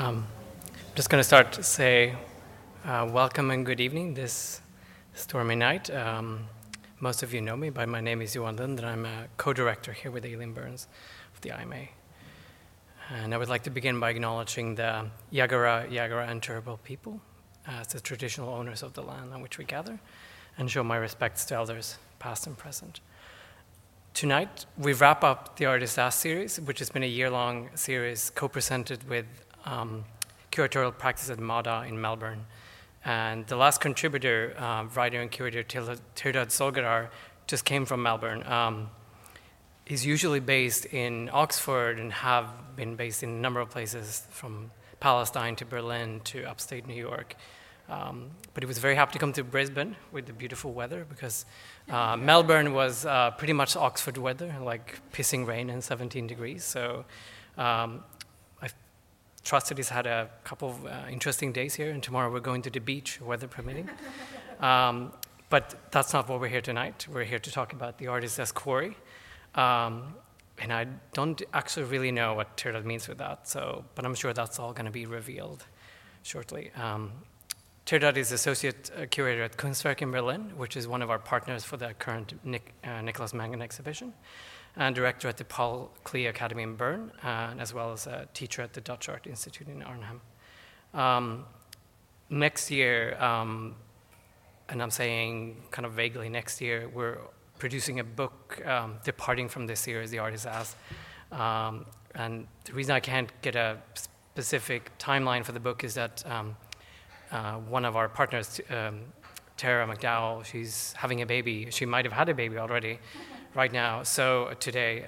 I'm just going to start to say welcome and good evening this stormy night. Most of you know me, but my name is Yuan Lund, and I'm a co-director here with Aileen Burns of the IMA. And I would like to begin by acknowledging the Yagara, and Turrbal people as the traditional owners of the land on which we gather, and show my respects to elders, past and present. Tonight, we wrap up the Artist Ask series, which has been a year-long series co-presented with curatorial practice at MADA in Melbourne. And the last contributor, writer and curator Tirdad Zolghadr, just came from Melbourne. He's usually based in Oxford and have been based in a number of places, from Palestine to Berlin to upstate New York. But he was very happy to come to Brisbane with the beautiful weather, because Melbourne was pretty much Oxford weather, like pissing rain and 17 degrees. So I've trusted he's had a couple of interesting days here, and tomorrow we're going to the beach, weather permitting. But that's not what we're here tonight. We're here to talk about the Artist Ask Quarry. And I don't actually really know what Tirdad means with that, but I'm sure that's all going to be revealed shortly. Tirdad is associate curator at Kunstwerk in Berlin, which is one of our partners for the current Nicholas Mangan exhibition, and director at the Paul Klee Academy in Bern, and as well as a teacher at the Dutch Art Institute in Arnhem. Next year, and I'm saying kind of vaguely next year, we're producing a book departing from this series, The Artist Ask. And the reason I can't get a specific timeline for the book is that one of our partners, Tara McDowell, she's having a baby. She might have had a baby already right now, today.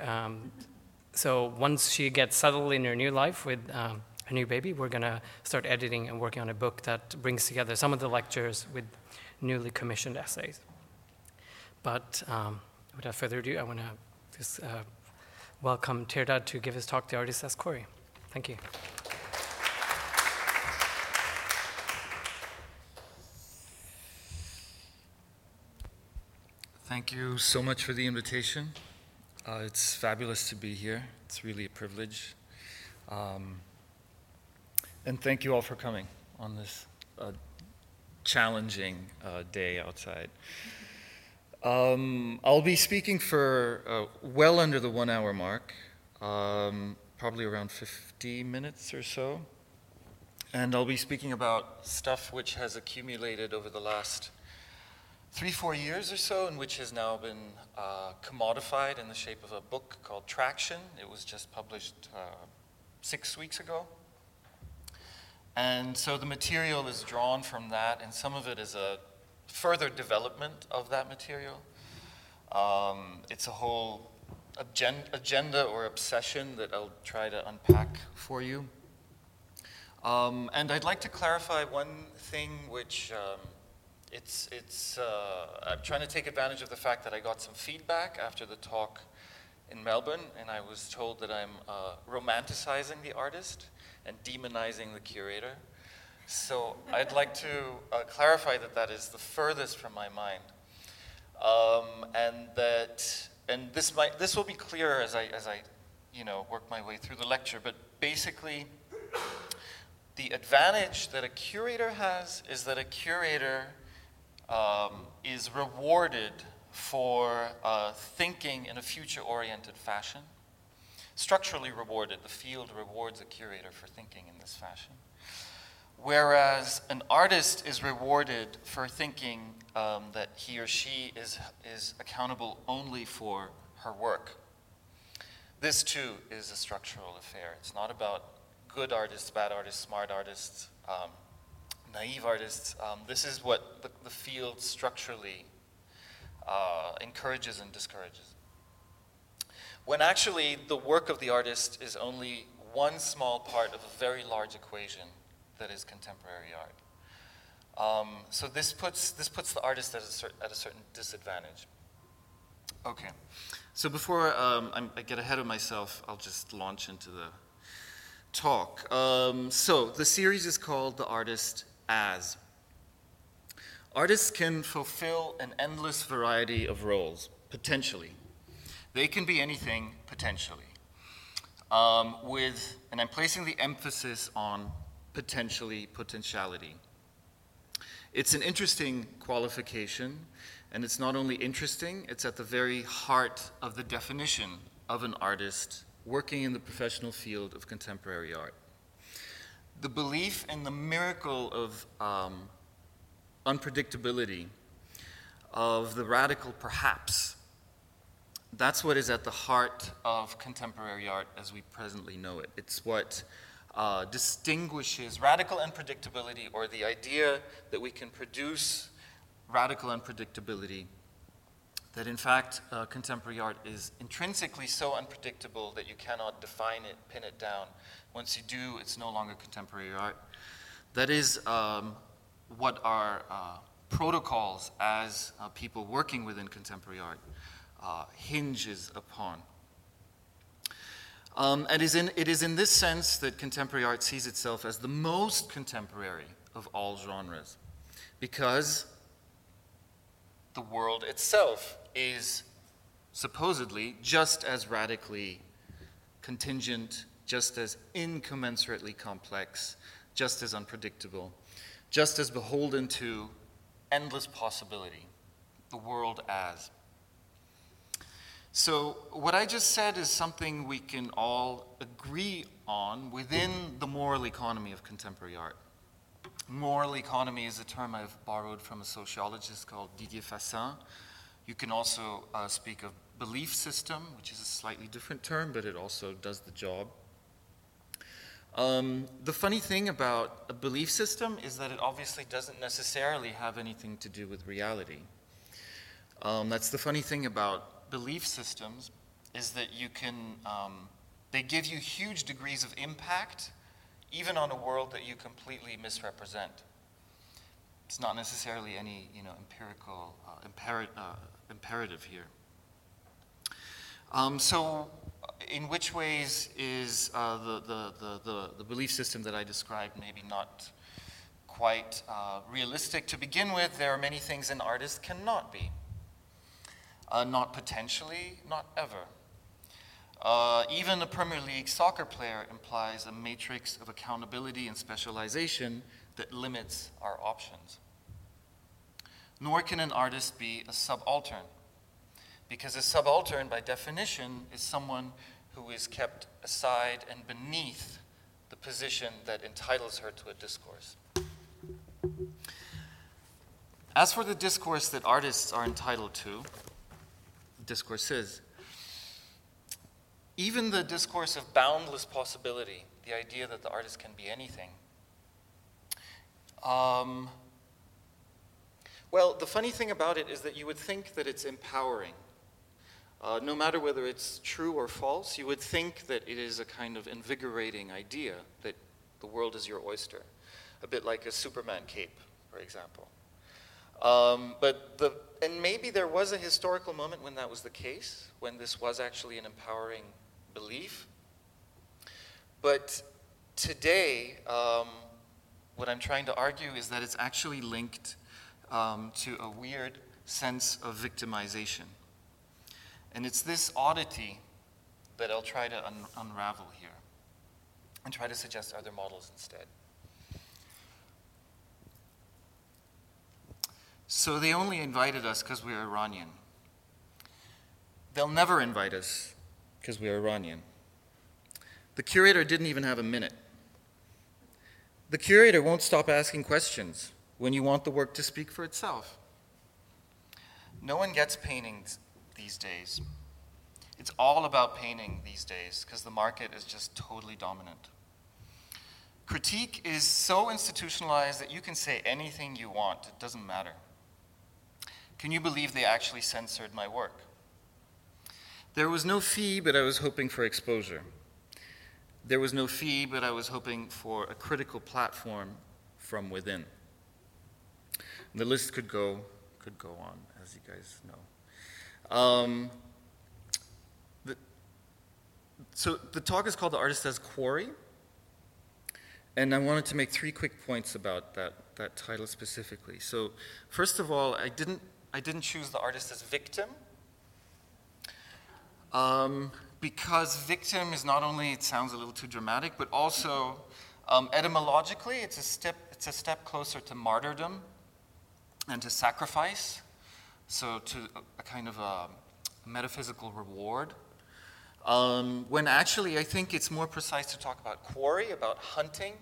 So once she gets settled in her new life with her new baby, we're going to start editing and working on a book that brings together some of the lectures with newly commissioned essays. But without further ado, I want to just welcome Tirdad to give his talk, The Artist Ask Quarry. Thank you. Thank you so much for the invitation. It's fabulous to be here. It's really a privilege. And thank you all for coming on this challenging day outside. I'll be speaking for well under the 1 hour mark, probably around 50 minutes or so. And I'll be speaking about stuff which has accumulated over the last 3-4 years or so, and which has now been commodified in the shape of a book called Traction. It was just published 6 weeks ago. And so the material is drawn from that, and some of it is a further development of that material. It's a whole agenda or obsession that I'll try to unpack for you. And I'd like to clarify one thing which I'm trying to take advantage of the fact that I got some feedback after the talk in Melbourne, and I was told that I'm romanticizing the artist and demonizing the curator. So I'd like to clarify that that is the furthest from my mind, and this will be clearer as I work my way through the lecture. But basically, the advantage that a curator has is that a curator is rewarded for thinking in a future-oriented fashion. Structurally rewarded, the field rewards a curator for thinking in this fashion. Whereas an artist is rewarded for thinking that he or she is accountable only for her work. This too is a structural affair. It's not about good artists, bad artists, smart artists, naive artists. This is what the field structurally encourages and discourages. When actually the work of the artist is only one small part of a very large equation that is contemporary art. So this puts the artist at a certain disadvantage. Okay, so before I get ahead of myself, I'll just launch into the talk. So the series is called The Artist As. Artists can fulfill an endless variety of roles, potentially. They can be anything, potentially. And I'm placing the emphasis on potentiality. It's an interesting qualification, and it's not only interesting, it's at the very heart of the definition of an artist working in the professional field of contemporary art. The belief in the miracle of unpredictability, of the radical perhaps, that's what is at the heart of contemporary art as we presently know it. It's what distinguishes radical unpredictability, or the idea that we can produce radical unpredictability, that in fact contemporary art is intrinsically so unpredictable that you cannot define it, pin it down. Once you do, it's no longer contemporary art. That is what our protocols as people working within contemporary art hinges upon. It is in this sense that contemporary art sees itself as the most contemporary of all genres, because the world itself is supposedly just as radically contingent, just as incommensurately complex, just as unpredictable, just as beholden to endless possibility, the world as. So what I just said is something we can all agree on within the moral economy of contemporary art. Moral economy is a term I've borrowed from a sociologist called Didier Fassin. You can also speak of belief system, which is a slightly different term, but it also does the job. The funny thing about a belief system is that it obviously doesn't necessarily have anything to do with reality. That's the funny thing about belief systems, is that you can, they give you huge degrees of impact even on a world that you completely misrepresent. It's not necessarily any empirical imperative here. So in which ways is the belief system that I described maybe not quite realistic to begin with? There are many things an artist cannot be. Not potentially, not ever. Even a Premier League soccer player implies a matrix of accountability and specialization that limits our options. Nor can an artist be a subaltern, because a subaltern, by definition, is someone who is kept aside and beneath the position that entitles her to a discourse. As for the discourse that artists are entitled to, discourses. Even the discourse of boundless possibility, the idea that the artist can be anything. Well, the funny thing about it is that you would think that it's empowering. No matter whether it's true or false, you would think that it is a kind of invigorating idea that the world is your oyster, a bit like a Superman cape, for example. And maybe there was a historical moment when that was the case, when this was actually an empowering belief. But today, what I'm trying to argue is that it's actually linked to a weird sense of victimization. And it's this oddity that I'll try to unravel here and try to suggest other models instead. So they only invited us because we're Iranian. They'll never invite us because we're Iranian. The curator didn't even have a minute. The curator won't stop asking questions when you want the work to speak for itself. No one gets paintings these days. It's all about painting these days because the market is just totally dominant. Critique is so institutionalized that you can say anything you want, it doesn't matter. Can you believe they actually censored my work? There was no fee, but I was hoping for exposure. There was no fee, but I was hoping for a critical platform from within. And the list could go on, as you guys know. So the talk is called The Artist as Quarry, and I wanted to make three quick points about that title specifically. So, first of all, I didn't choose the artist as victim, because victim is not only, it sounds a little too dramatic, but also Etymologically, it's a step closer to martyrdom and to sacrifice, so to a kind of a metaphysical reward. When actually, I think it's more precise to talk about quarry, about hunting,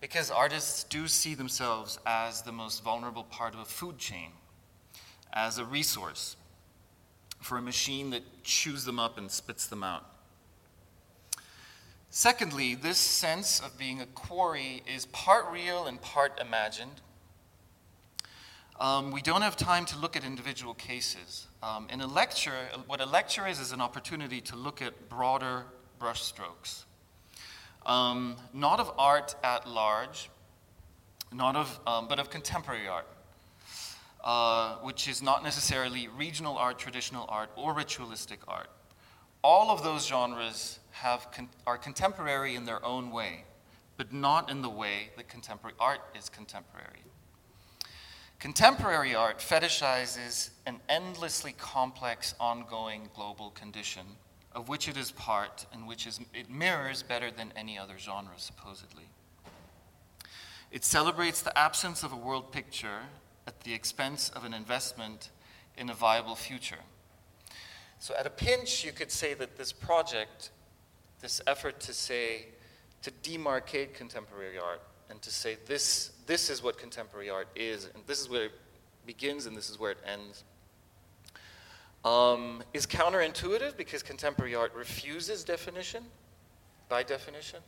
because artists do see themselves as the most vulnerable part of a food chain, as a resource for a machine that chews them up and spits them out. Secondly, this sense of being a quarry is part real and part imagined. We don't have time to look at individual cases. In a lecture, what a lecture is an opportunity to look at broader brushstrokes. Not of art at large, but of contemporary art, which is not necessarily regional art, traditional art, or ritualistic art. All of those genres are contemporary in their own way, but not in the way that contemporary art is contemporary. Contemporary art fetishizes an endlessly complex, ongoing global condition of which it is part and which it mirrors better than any other genre, supposedly. It celebrates the absence of a world picture at the expense of an investment in a viable future. So at a pinch, you could say that this project, this effort to demarcate contemporary art, and to say this is what contemporary art is, and this is where it begins and this is where it ends, is counterintuitive because contemporary art refuses definition, by definition.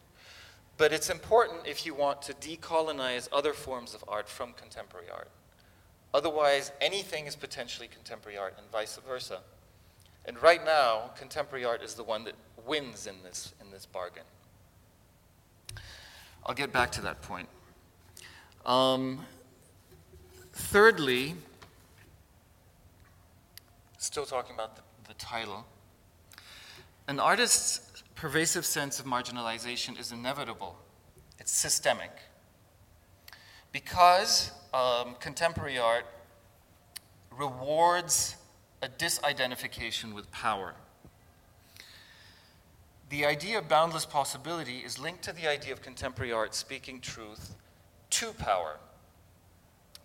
But it's important if you want to decolonize other forms of art from contemporary art. Otherwise, anything is potentially contemporary art and vice versa. And right now, contemporary art is the one that wins in this bargain. I'll get back to that point. Thirdly, still talking about the title, an artist's pervasive sense of marginalization is inevitable. It's systemic. Because contemporary art rewards a disidentification with power. The idea of boundless possibility is linked to the idea of contemporary art speaking truth to power.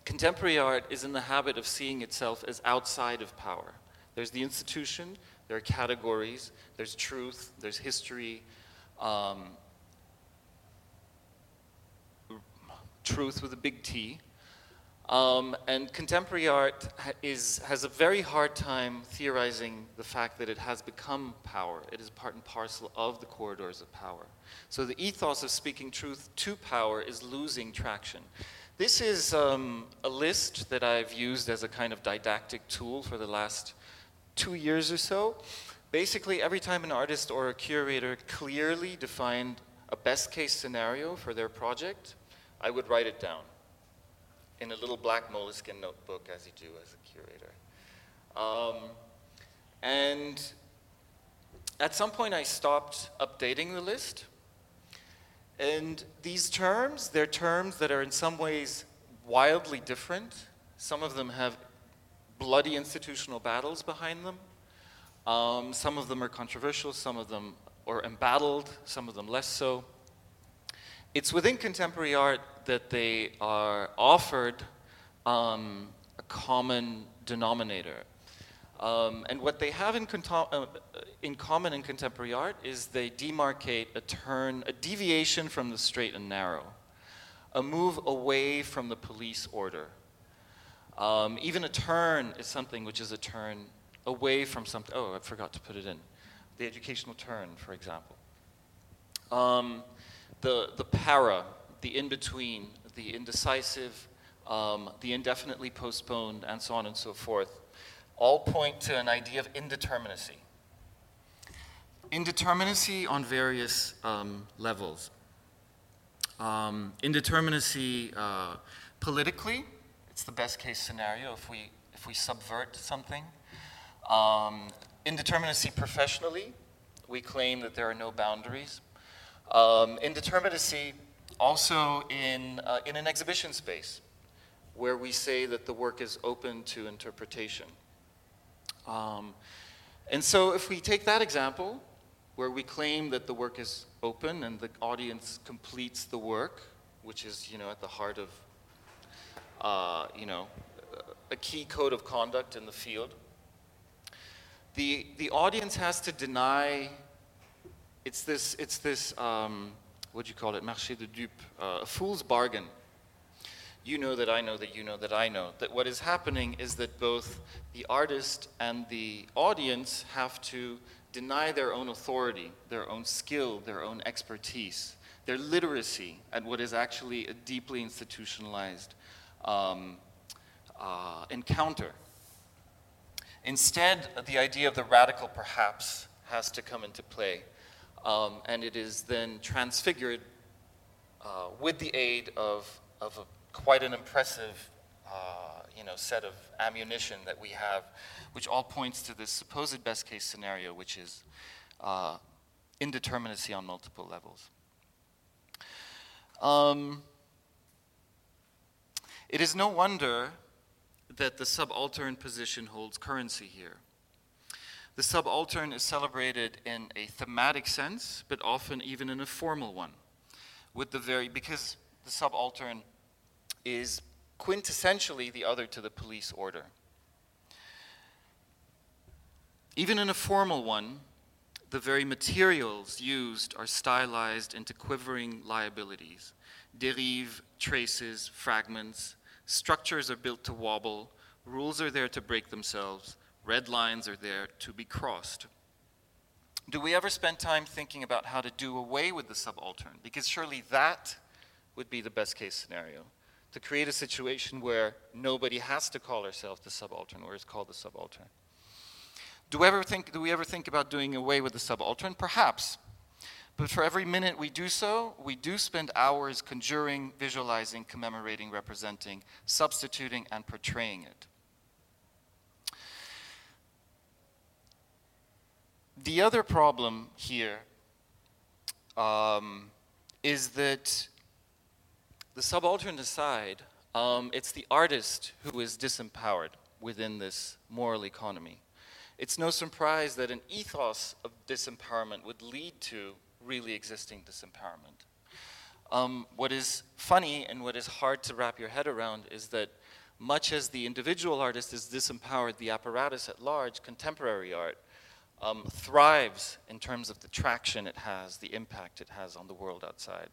Contemporary art is in the habit of seeing itself as outside of power. There's the institution, there are categories, there's truth, there's history, truth with a big T. And contemporary art has a very hard time theorizing the fact that it has become power. It is part and parcel of the corridors of power. So the ethos of speaking truth to power is losing traction. This is a list that I've used as a kind of didactic tool for the last 2 years or so. Basically, every time an artist or a curator clearly defined a best case scenario for their project, I would write it down in a little black Moleskine notebook, as you do as a curator. And at some point I stopped updating the list. And these terms, they're terms that are in some ways wildly different. Some of them have bloody institutional battles behind them. Some of them are controversial, some of them are embattled, some of them less so. It's within contemporary art that they are offered a common denominator. And what they have in common in contemporary art is they demarcate a deviation from the straight and narrow, a move away from the police order. Even a turn is something which is a turn away from something. Oh, I forgot to put it in. The educational turn, for example. The para, the in-between, the indecisive, the indefinitely postponed, and so on and so forth, all point to an idea of indeterminacy. Indeterminacy on various levels. Indeterminacy politically, it's the best case scenario if we subvert something. Indeterminacy professionally, we claim that there are no boundaries. Indeterminacy also in an exhibition space where we say that the work is open to interpretation. And so if we take that example, where we claim that the work is open and the audience completes the work, which is, you know, at the heart of, you know, a key code of conduct in the field. The audience has to deny, it's this what do you call it, marché de dupe, a fool's bargain. You know that I know that you know that I know. That what is happening is that both the artist and the audience have to deny their own authority, their own skill, their own expertise, their literacy at what is actually a deeply institutionalized encounter. Instead, the idea of the radical perhaps has to come into play, and it is then transfigured with the aid of quite an impressive you know, set of ammunition that we have, which all points to this supposed best case scenario, which is indeterminacy on multiple levels. It is no wonder that the subaltern position holds currency here. The subaltern is celebrated in a thematic sense, but often even in a formal one, with the very, because the subaltern is quintessentially the other to the police order. Even in a formal one, the very materials used are stylized into quivering liabilities. Derive, traces, fragments, structures are built to wobble, rules are there to break themselves, red lines are there to be crossed. Do we ever spend time thinking about how to do away with the subaltern? Because surely that would be the best case scenario, to create a situation where nobody has to call herself the subaltern or is called the subaltern. Do we ever think about doing away with the subaltern? Perhaps. But for every minute we do so, we do spend hours conjuring, visualizing, commemorating, representing, substituting, and portraying it. The other problem here is that the subaltern aside, it's the artist who is disempowered within this moral economy. It's no surprise that an ethos of disempowerment would lead to really existing disempowerment. What is funny and what is hard to wrap your head around is that much as the individual artist is disempowered, the apparatus at large, contemporary art, thrives in terms of the traction it has, the impact it has on the world outside.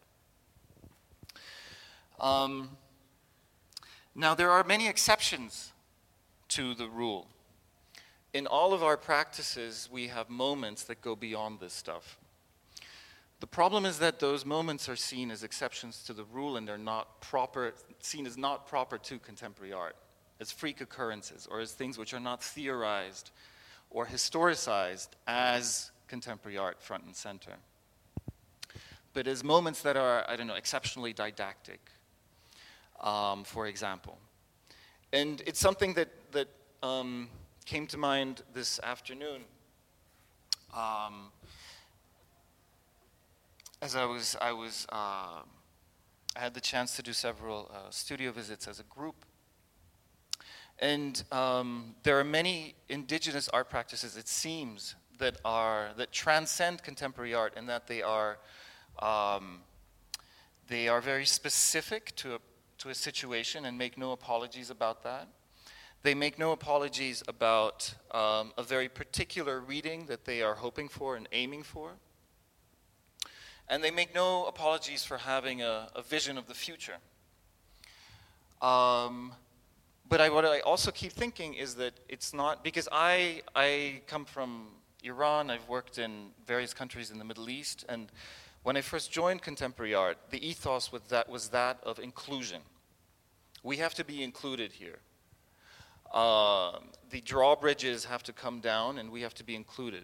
Now there are many exceptions to the rule. In all of our practices, we have moments that go beyond this stuff. The problem is that those moments are seen as exceptions to the rule and they're not proper, seen as not proper to contemporary art, as freak occurrences or as things which are not theorized or historicized as contemporary art front and center, but as moments that are, I don't know, exceptionally didactic, for example. And it's something that came to mind this afternoon. As I had the chance to do several studio visits as a group, and there are many indigenous art practices, it seems, that transcend contemporary art, and that they are very specific to a situation and make no apologies about that. They make no apologies about a very particular reading that they are hoping for and aiming for. And they make no apologies for having a vision of the future. But what I also keep thinking is that it's not, because I come from Iran, I've worked in various countries in the Middle East, and when I first joined contemporary art, the ethos with that was that of inclusion. We have to be included here. The drawbridges have to come down and we have to be included.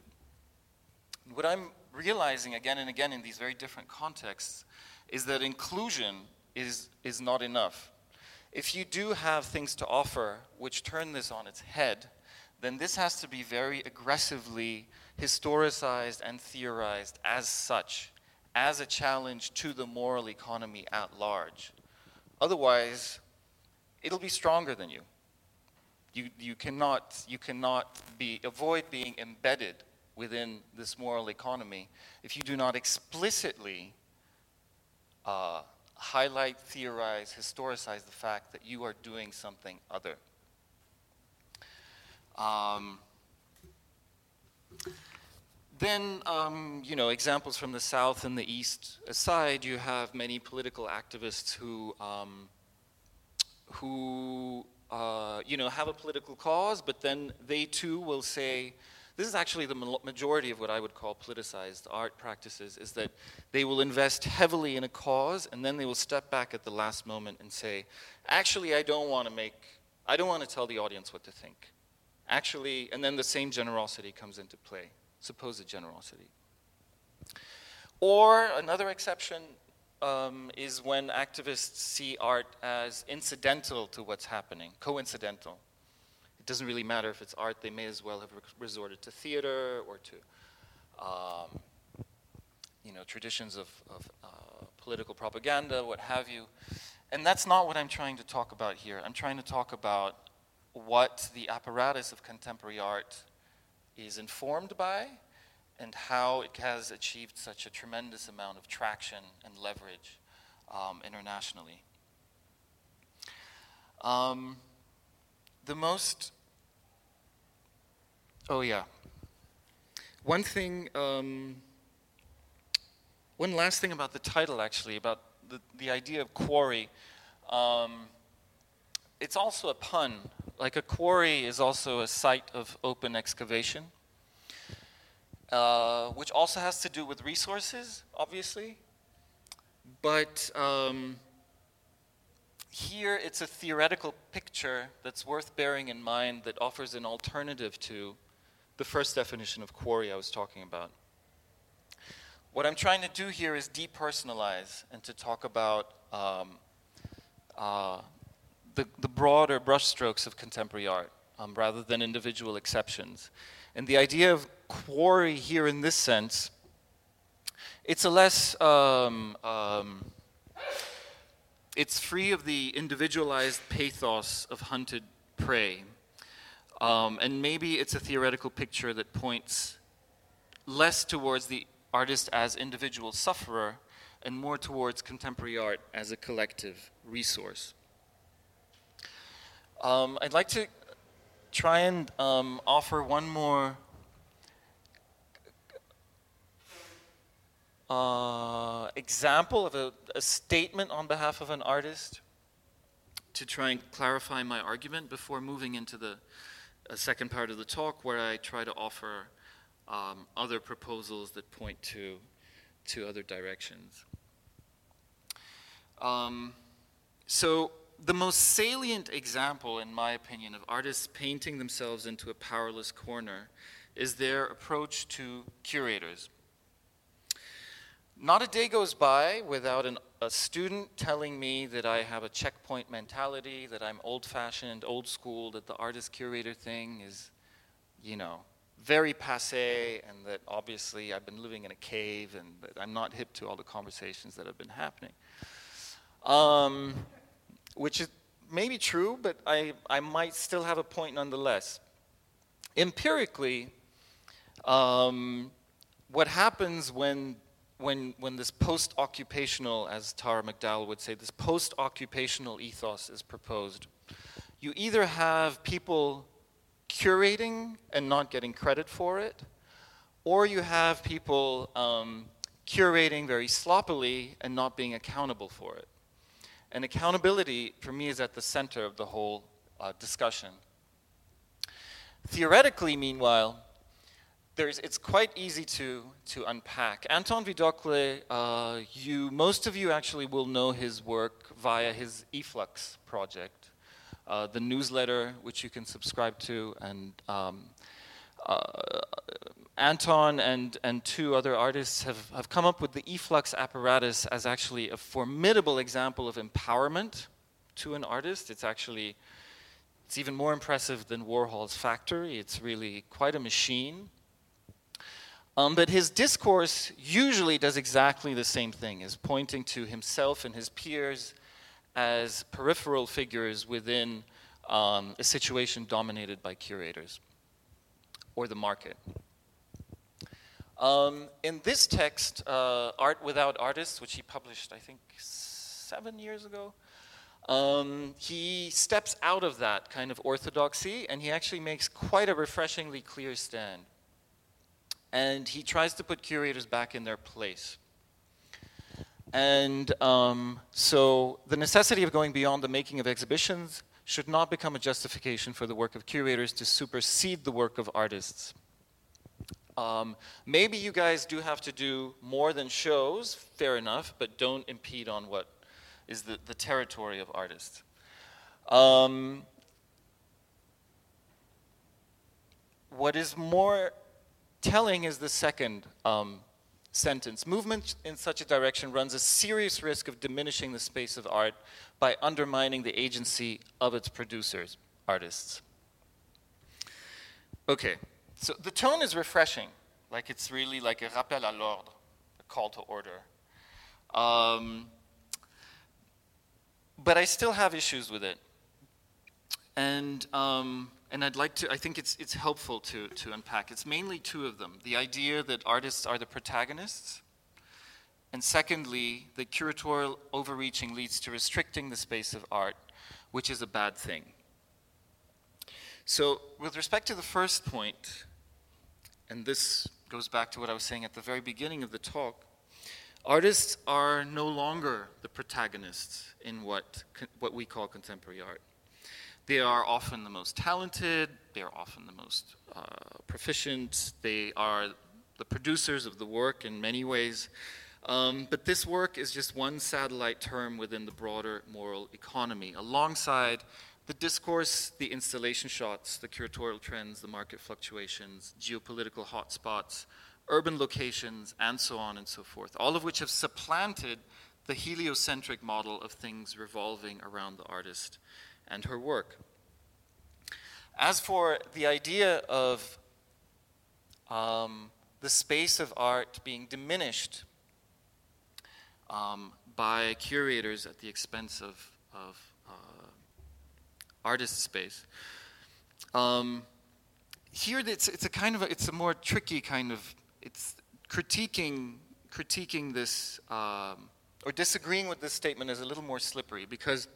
What I'm realizing again and again in these very different contexts is that inclusion is not enough. If you do have things to offer which turn this on its head, then this has to be very aggressively historicized and theorized as such, as a challenge to the moral economy at large. Otherwise, it'll be stronger than you. You cannot avoid being embedded within this moral economy if you do not explicitly highlight, theorize, historicize the fact that you are doing something other. Then, you know, examples from the South and the East aside, you have many political activists who you know, have a political cause, but then they too will say, this is actually the majority of what I would call politicized art practices, is that they will invest heavily in a cause and then they will step back at the last moment and say, actually, I don't want to tell the audience what to think. Actually, and then the same generosity comes into play, supposed generosity. Or another exception is when activists see art as incidental to what's happening, coincidental. It doesn't really matter if it's art, they may as well have resorted to theater or to, you know, traditions of political propaganda, what have you. And that's not what I'm trying to talk about here. I'm trying to talk about what the apparatus of contemporary art is informed by and how it has achieved such a tremendous amount of traction and leverage internationally. One last thing about the title, actually, about the idea of quarry. It's also a pun. Like, a quarry is also a site of open excavation, which also has to do with resources, obviously. But here it's a theoretical picture that's worth bearing in mind that offers an alternative to the first definition of quarry I was talking about. What I'm trying to do here is depersonalize and to talk about the broader brushstrokes of contemporary art, rather than individual exceptions. And the idea of quarry here in this sense, it's a less, it's free of the individualized pathos of hunted prey. And maybe it's a theoretical picture that points less towards the artist as individual sufferer and more towards contemporary art as a collective resource. I'd like to try and offer one more example of a statement on behalf of an artist to try and clarify my argument before moving into the second part of the talk, where I try to offer other proposals that point to other directions. The most salient example, in my opinion, of artists painting themselves into a powerless corner is their approach to curators. Not a day goes by without a student telling me that I have a checkpoint mentality, that I'm old-fashioned, old-school, that the artist-curator thing is, you know, very passé, and that obviously I've been living in a cave and that I'm not hip to all the conversations that have been happening. Which is maybe true, but I might still have a point nonetheless. Empirically, what happens when this post-occupational, as Tara McDowell would say, this post-occupational ethos is proposed, you either have people curating and not getting credit for it, or you have people curating very sloppily and not being accountable for it. And accountability, for me, is at the center of the whole discussion. Theoretically, meanwhile, it's quite easy to unpack. Anton Vidocle, most of you actually will know his work via his e-flux project, the newsletter which you can subscribe to. And Anton and two other artists have come up with the e-flux apparatus as actually a formidable example of empowerment to an artist. It's even more impressive than Warhol's Factory. It's really quite a machine. But his discourse usually does exactly the same thing, is pointing to himself and his peers as peripheral figures within a situation dominated by curators or the market. In this text, Art Without Artists, which he published, I think, 7 years ago, he steps out of that kind of orthodoxy, and he actually makes quite a refreshingly clear stand. And he tries to put curators back in their place. And so the necessity of going beyond the making of exhibitions should not become a justification for the work of curators to supersede the work of artists. Maybe you guys do have to do more than shows, fair enough, but don't impede on what is the territory of artists. What is more telling is the second sentence. Movement in such a direction runs a serious risk of diminishing the space of art by undermining the agency of its producers, artists. Okay, so the tone is refreshing. Like it's really like a rappel à l'ordre, a call to order. But I still have issues with it. And I'd like to, I think it's helpful to unpack. It's mainly two of them. The idea that artists are the protagonists, and secondly, that curatorial overreaching leads to restricting the space of art, which is a bad thing. So with respect to the first point, and this goes back to what I was saying at the very beginning of the talk, artists are no longer the protagonists in what we call contemporary art. They are often the most talented, they are often the most proficient, they are the producers of the work in many ways. But this work is just one satellite term within the broader moral economy, alongside the discourse, the installation shots, the curatorial trends, the market fluctuations, geopolitical hotspots, urban locations, and so on and so forth, all of which have supplanted the heliocentric model of things revolving around the artist and her work. As for the idea of the space of art being diminished by curators at the expense of artist space, here it's a more tricky kind of, it's critiquing this or disagreeing with this statement is a little more slippery because.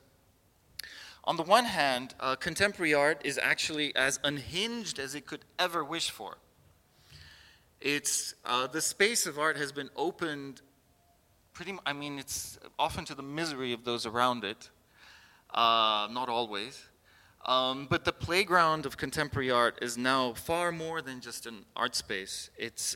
On the one hand, contemporary art is actually as unhinged as it could ever wish for. It's the space of art has been opened it's often to the misery of those around it, not always. But the playground of contemporary art is now far more than just an art space. It's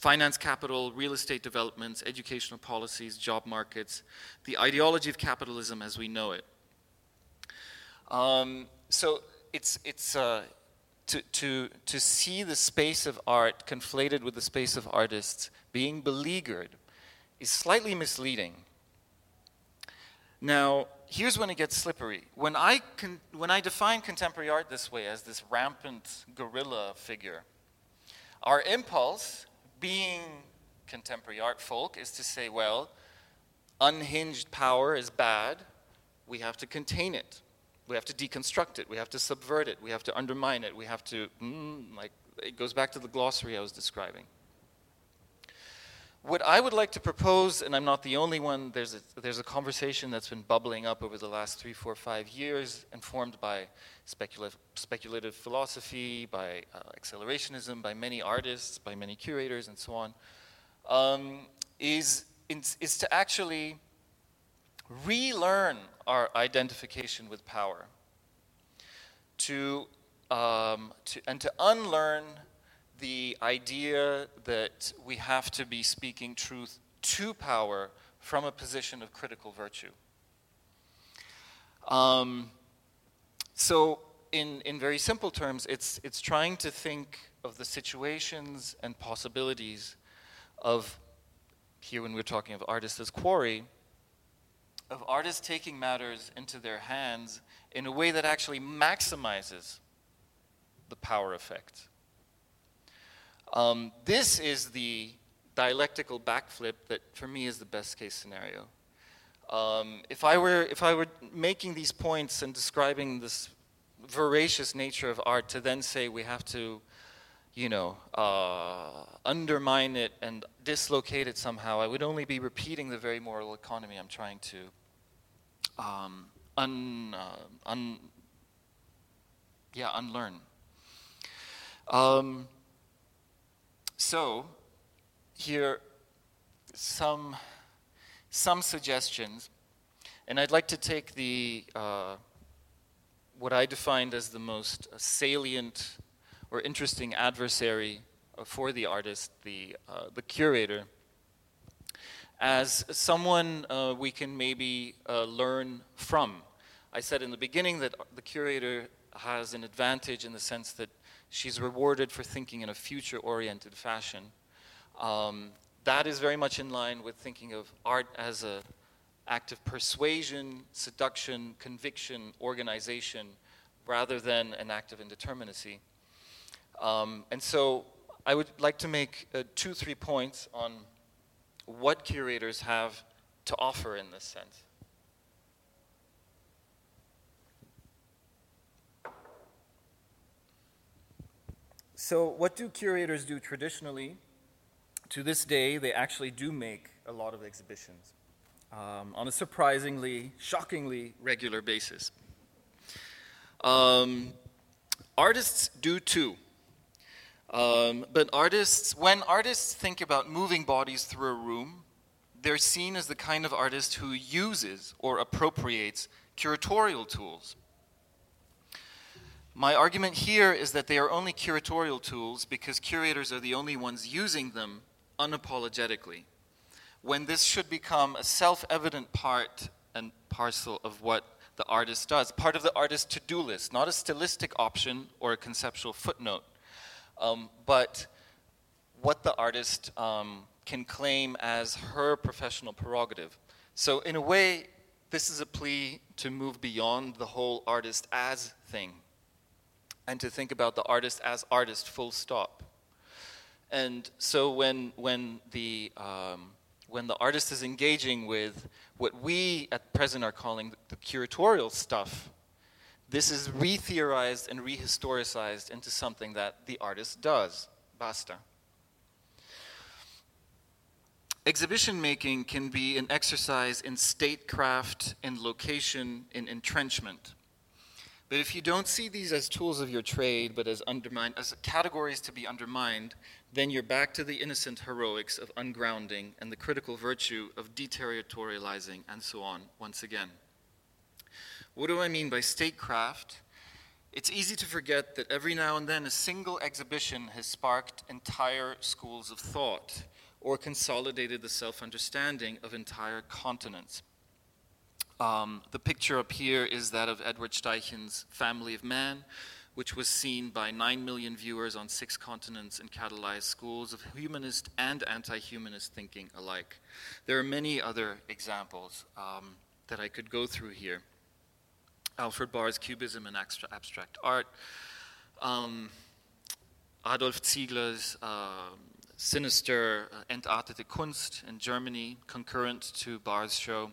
finance capital, real estate developments, educational policies, job markets, the ideology of capitalism as we know it. So it's to see the space of art conflated with the space of artists being beleaguered is slightly misleading. Now, here's when it gets slippery. When I define contemporary art this way, as this rampant guerrilla figure, our impulse, being contemporary art folk, is to say, well, unhinged power is bad. We have to contain it. We have to deconstruct it. We have to subvert it. We have to undermine it. We have to, it goes back to the glossary I was describing. What I would like to propose, and I'm not the only one, there's a conversation that's been bubbling up over the last 3, 4, 5 years, informed by speculative philosophy, by accelerationism, by many artists, by many curators, and so on, is to actually relearn our identification with power, and to unlearn the idea that we have to be speaking truth to power from a position of critical virtue. So in very simple terms, it's trying to think of the situations and possibilities of, here when we're talking of artists as quarry, of artists taking matters into their hands in a way that actually maximizes the power effect. This is the dialectical backflip that, for me, is the best case scenario. If I were making these points and describing this voracious nature of art to then say we have to, you know, undermine it and dislocate it somehow, I would only be repeating the very moral economy I'm trying to unlearn. So here some suggestions, and I'd like to take the what I defined as the most salient or interesting adversary for the artist, the curator, as someone we can maybe learn from. I said in the beginning that the curator has an advantage in the sense that she's rewarded for thinking in a future-oriented fashion. That is very much in line with thinking of art as an act of persuasion, seduction, conviction, organization, rather than an act of indeterminacy. And so I would like to make 2-3 points on what curators have to offer in this sense. So what do curators do traditionally? To this day, they actually do make a lot of exhibitions on a surprisingly, shockingly regular basis. Artists do too. But when artists think about moving bodies through a room, they're seen as the kind of artist who uses or appropriates curatorial tools. My argument here is that they are only curatorial tools because curators are the only ones using them unapologetically, when this should become a self-evident part and parcel of what the artist does, part of the artist's to-do list, not a stylistic option or a conceptual footnote. But what the artist can claim as her professional prerogative. So in a way, this is a plea to move beyond the whole artist as thing and to think about the artist as artist, full stop. And so when the artist is engaging with what we at present are calling the curatorial stuff, this is re-theorized and rehistoricized into something that the artist does. Basta. Exhibition making can be an exercise in statecraft, in location, in entrenchment. But if you don't see these as tools of your trade, but as categories to be undermined, then you're back to the innocent heroics of ungrounding and the critical virtue of deterritorializing and so on once again. What do I mean by statecraft? It's easy to forget that every now and then a single exhibition has sparked entire schools of thought or consolidated the self-understanding of entire continents. The picture up here is that of Edward Steichen's Family of Man, which was seen by 9 million viewers on 6 continents and catalyzed schools of humanist and anti-humanist thinking alike. There are many other examples that I could go through here. Alfred Barr's Cubism and Abstract Art, Adolf Ziegler's sinister Entartete Kunst in Germany, concurrent to Barr's show.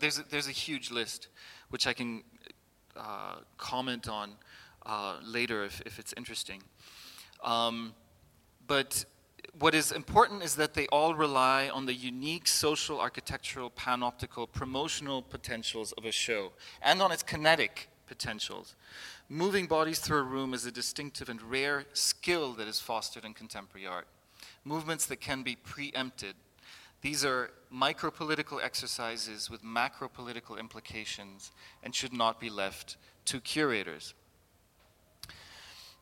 There's a huge list, which I can comment on later if it's interesting. But what is important is that they all rely on the unique social, architectural, panoptical, promotional potentials of a show and on its kinetic potentials. Moving bodies through a room is a distinctive and rare skill that is fostered in contemporary art. Movements that can be preempted. These are micropolitical exercises with macropolitical implications and should not be left to curators.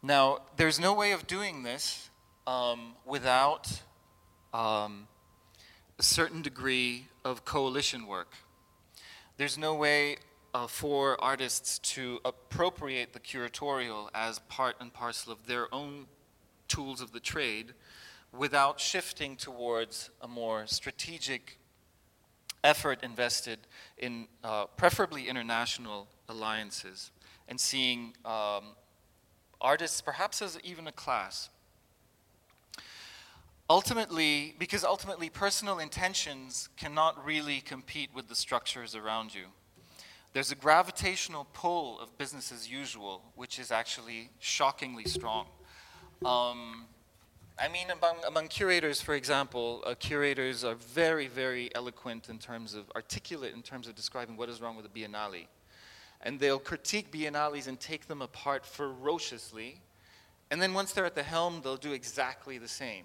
Now, there's no way of doing this without a certain degree of coalition work. There's no way for artists to appropriate the curatorial as part and parcel of their own tools of the trade without shifting towards a more strategic effort invested in preferably international alliances and seeing artists perhaps as even a class. Ultimately, personal intentions cannot really compete with the structures around you. There's a gravitational pull of business as usual, which is actually shockingly strong. I mean, among curators, for example, curators are very, very eloquent in terms of, articulate in terms of describing what is wrong with a biennale. And they'll critique biennales and take them apart ferociously. And then once they're at the helm, they'll do exactly the same.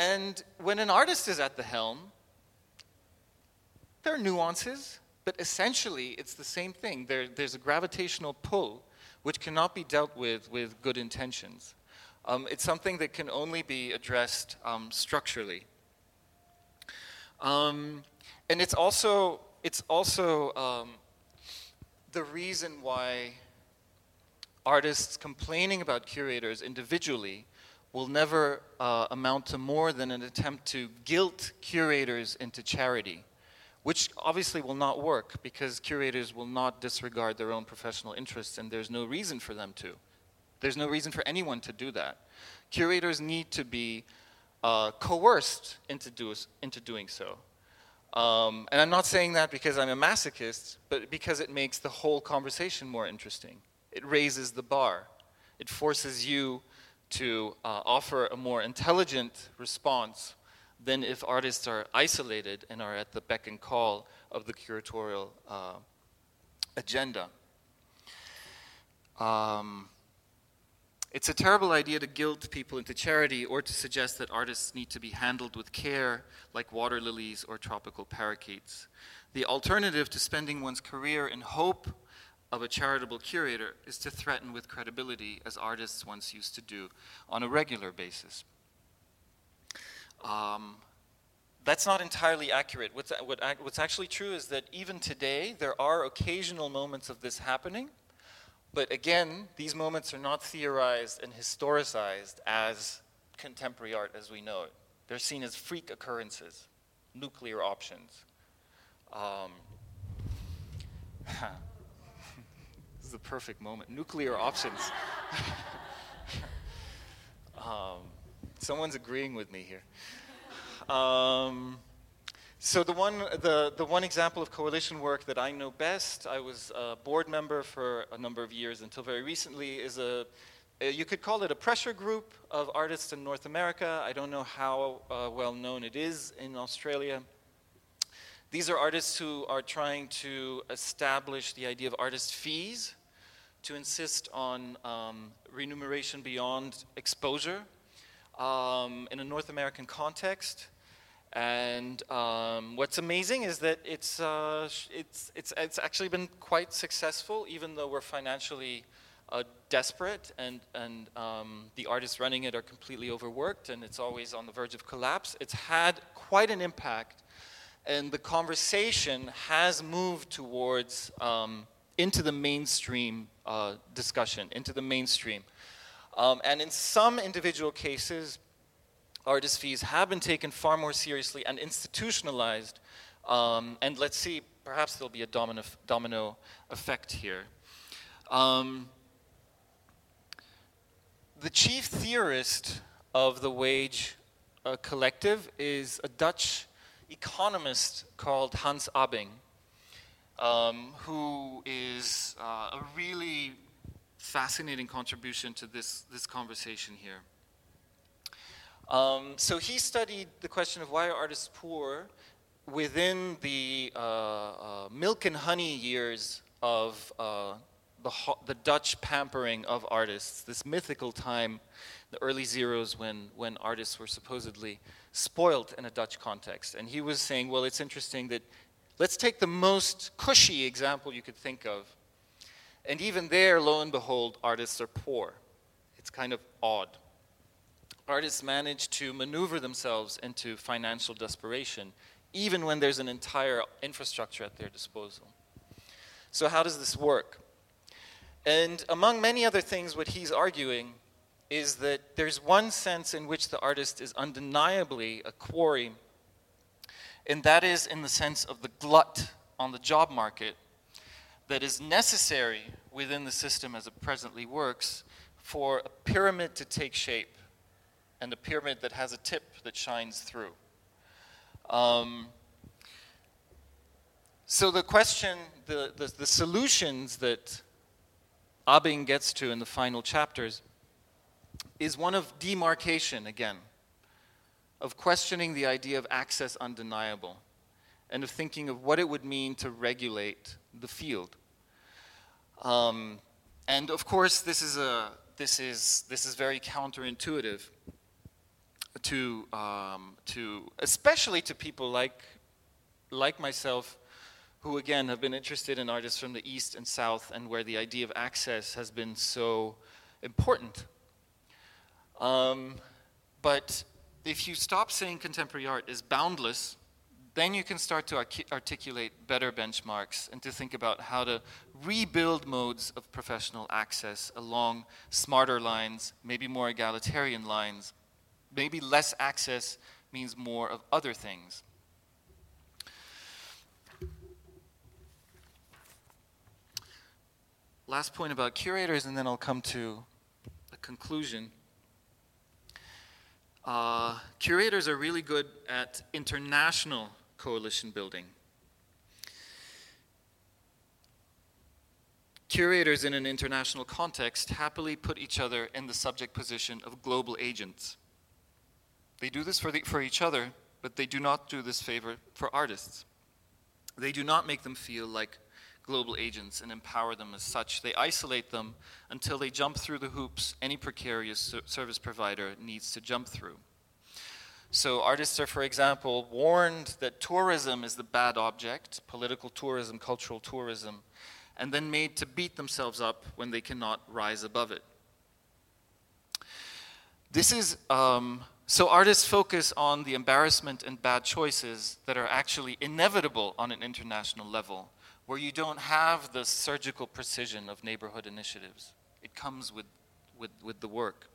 And when an artist is at the helm, there are nuances, but essentially it's the same thing. There's a gravitational pull which cannot be dealt with good intentions. It's something that can only be addressed structurally. And it's also the reason why artists complaining about curators individually will never amount to more than an attempt to guilt curators into charity, which obviously will not work because curators will not disregard their own professional interests, and there's no reason for them to. There's no reason for anyone to do that. Curators need to be coerced into doing so. And I'm not saying that because I'm a masochist, but because it makes the whole conversation more interesting. It raises the bar. It forces you to offer a more intelligent response than if artists are isolated and are at the beck and call of the curatorial agenda. It's a terrible idea to guilt people into charity or to suggest that artists need to be handled with care like water lilies or tropical parakeets. The alternative to spending one's career in hope of a charitable curator is to threaten with credibility as artists once used to do on a regular basis. That's not entirely accurate. What's actually true is that even today there are occasional moments of this happening. But again, these moments are not theorized and historicized as contemporary art as we know it. They're seen as freak occurrences, nuclear options. This is the perfect moment. Nuclear options. Someone's agreeing with me here. So the one example of coalition work that I know best, I was a board member for a number of years until very recently, is you could call it a pressure group of artists in North America. I don't know how well known it is in Australia. These are artists who are trying to establish the idea of artist fees, to insist on remuneration beyond exposure in a North American context. And what's amazing is that it's actually been quite successful, even though we're financially desperate and the artists running it are completely overworked and it's always on the verge of collapse. It's had quite an impact, and the conversation has moved towards into the mainstream discussion, into the mainstream. And in some individual cases, artist fees have been taken far more seriously and institutionalized, and let's see, perhaps there'll be a domino effect here. The chief theorist of the WAGE collective is a Dutch economist called Hans Abing, who is a really fascinating contribution to this conversation here. So he studied the question of why are artists poor within the milk and honey years of the Dutch pampering of artists, this mythical time, the early zeros when artists were supposedly spoilt in a Dutch context. And he was saying, well, it's interesting that let's take the most cushy example you could think of. And even there, lo and behold, artists are poor. It's kind of odd. Artists manage to maneuver themselves into financial desperation, even when there's an entire infrastructure at their disposal. So how does this work? And among many other things, what he's arguing is that there's one sense in which the artist is undeniably a quarry, and that is in the sense of the glut on the job market that is necessary within the system as it presently works for a pyramid to take shape, and a pyramid that has a tip that shines through. So the question, the solutions that Abing gets to in the final chapters is one of demarcation again, of questioning the idea of access undeniable, and of thinking of what it would mean to regulate the field. And of course, this is very counterintuitive to especially to people like myself, who again have been interested in artists from the East and South, and where the idea of access has been so important. But if you stop saying contemporary art is boundless, then you can start to articulate better benchmarks and to think about how to rebuild modes of professional access along smarter lines, maybe more egalitarian lines. Maybe less access means more of other things. Last point about curators, and then I'll come to a conclusion. Curators are really good at international coalition building. Curators in an international context happily put each other in the subject position of global agents. They do this for each other, but they do not do this favor for artists. They do not make them feel like global agents and empower them as such. They isolate them until they jump through the hoops any precarious service provider needs to jump through. So artists are, for example, warned that tourism is the bad object, political tourism, cultural tourism, and then made to beat themselves up when they cannot rise above it. This is, so artists focus on the embarrassment and bad choices that are actually inevitable on an international level, where you don't have the surgical precision of neighborhood initiatives. It comes with the work.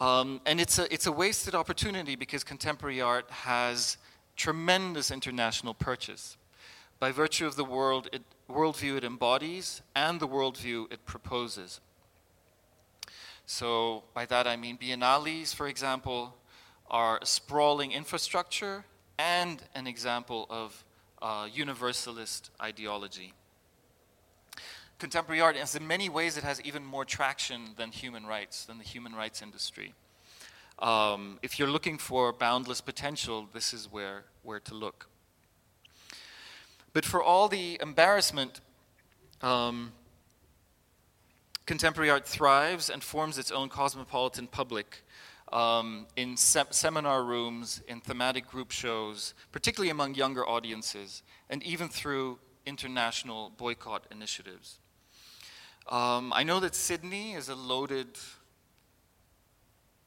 And it's a wasted opportunity, because contemporary art has tremendous international purchase by virtue of the worldview it embodies and the worldview it proposes. So by that I mean biennales, for example, are a sprawling infrastructure and an example of universalist ideology. Contemporary art, as in many ways, it has even more traction than human rights, than the human rights industry. If you're looking for boundless potential, this is where to look. But for all the embarrassment, contemporary art thrives and forms its own cosmopolitan public. In seminar rooms, in thematic group shows, particularly among younger audiences, and even through international boycott initiatives. I know that Sydney is a loaded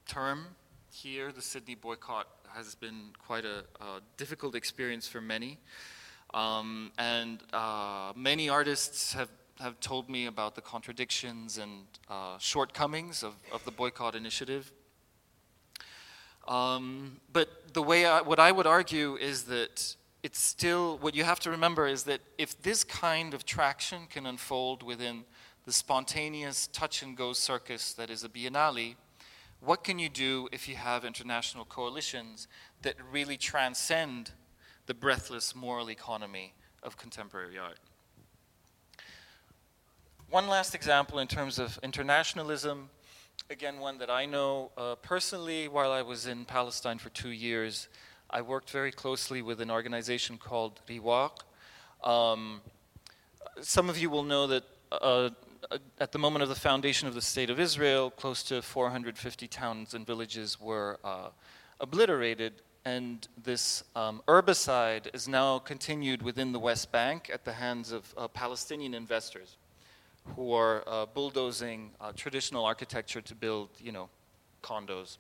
term here. The Sydney boycott has been quite a difficult experience for many. Many artists have told me about the contradictions and shortcomings of the boycott initiative. But the way what I would argue is that it's still, what you have to remember is that if this kind of traction can unfold within the spontaneous touch-and-go circus that is a biennale, what can you do if you have international coalitions that really transcend the breathless moral economy of contemporary art? One last example in terms of internationalism. Again, one that I know personally. While I was in Palestine for 2 years, I worked very closely with an organization called Riwaq. Some of you will know that at the moment of the foundation of the State of Israel, close to 450 towns and villages were obliterated, and this herbicide is now continued within the West Bank at the hands of Palestinian investors, who are bulldozing traditional architecture to build, condos,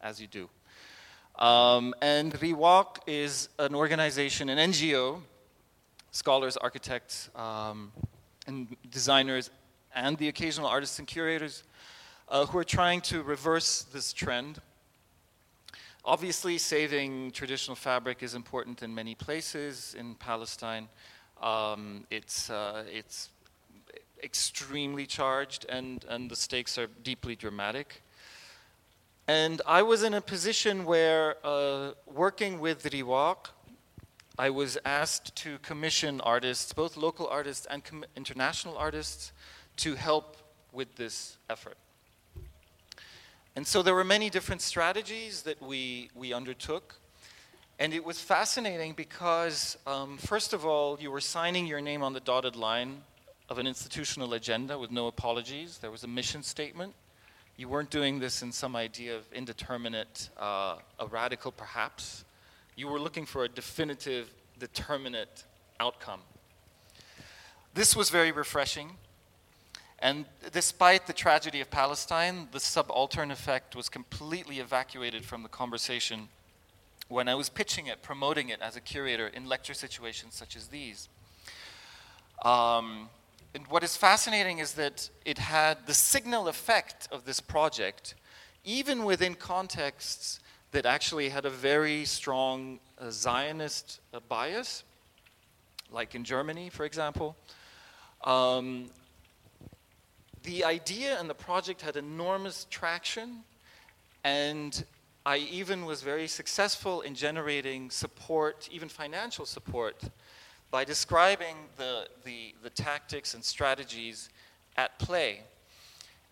as you do. And Riwaq is an organization, an NGO, scholars, architects, and designers, and the occasional artists and curators who are trying to reverse this trend. Obviously, saving traditional fabric is important in many places. In Palestine, it's extremely charged, and the stakes are deeply dramatic. And I was in a position where working with Riwaq, I was asked to commission artists, both local artists and international artists, to help with this effort. And so there were many different strategies that we undertook. And it was fascinating because, first of all, you were signing your name on the dotted line of an institutional agenda with no apologies. There was a mission statement. You weren't doing this in some idea of indeterminate, a radical perhaps. You were looking for a definitive, determinate outcome. This was very refreshing. And despite the tragedy of Palestine, the subaltern effect was completely evacuated from the conversation when I was pitching it, promoting it as a curator in lecture situations such as these. And what is fascinating is that it had the signal effect of this project, even within contexts that actually had a very strong Zionist bias, like in Germany, for example. The idea and the project had enormous traction, and I even was very successful in generating support, even financial support, by describing the tactics and strategies at play.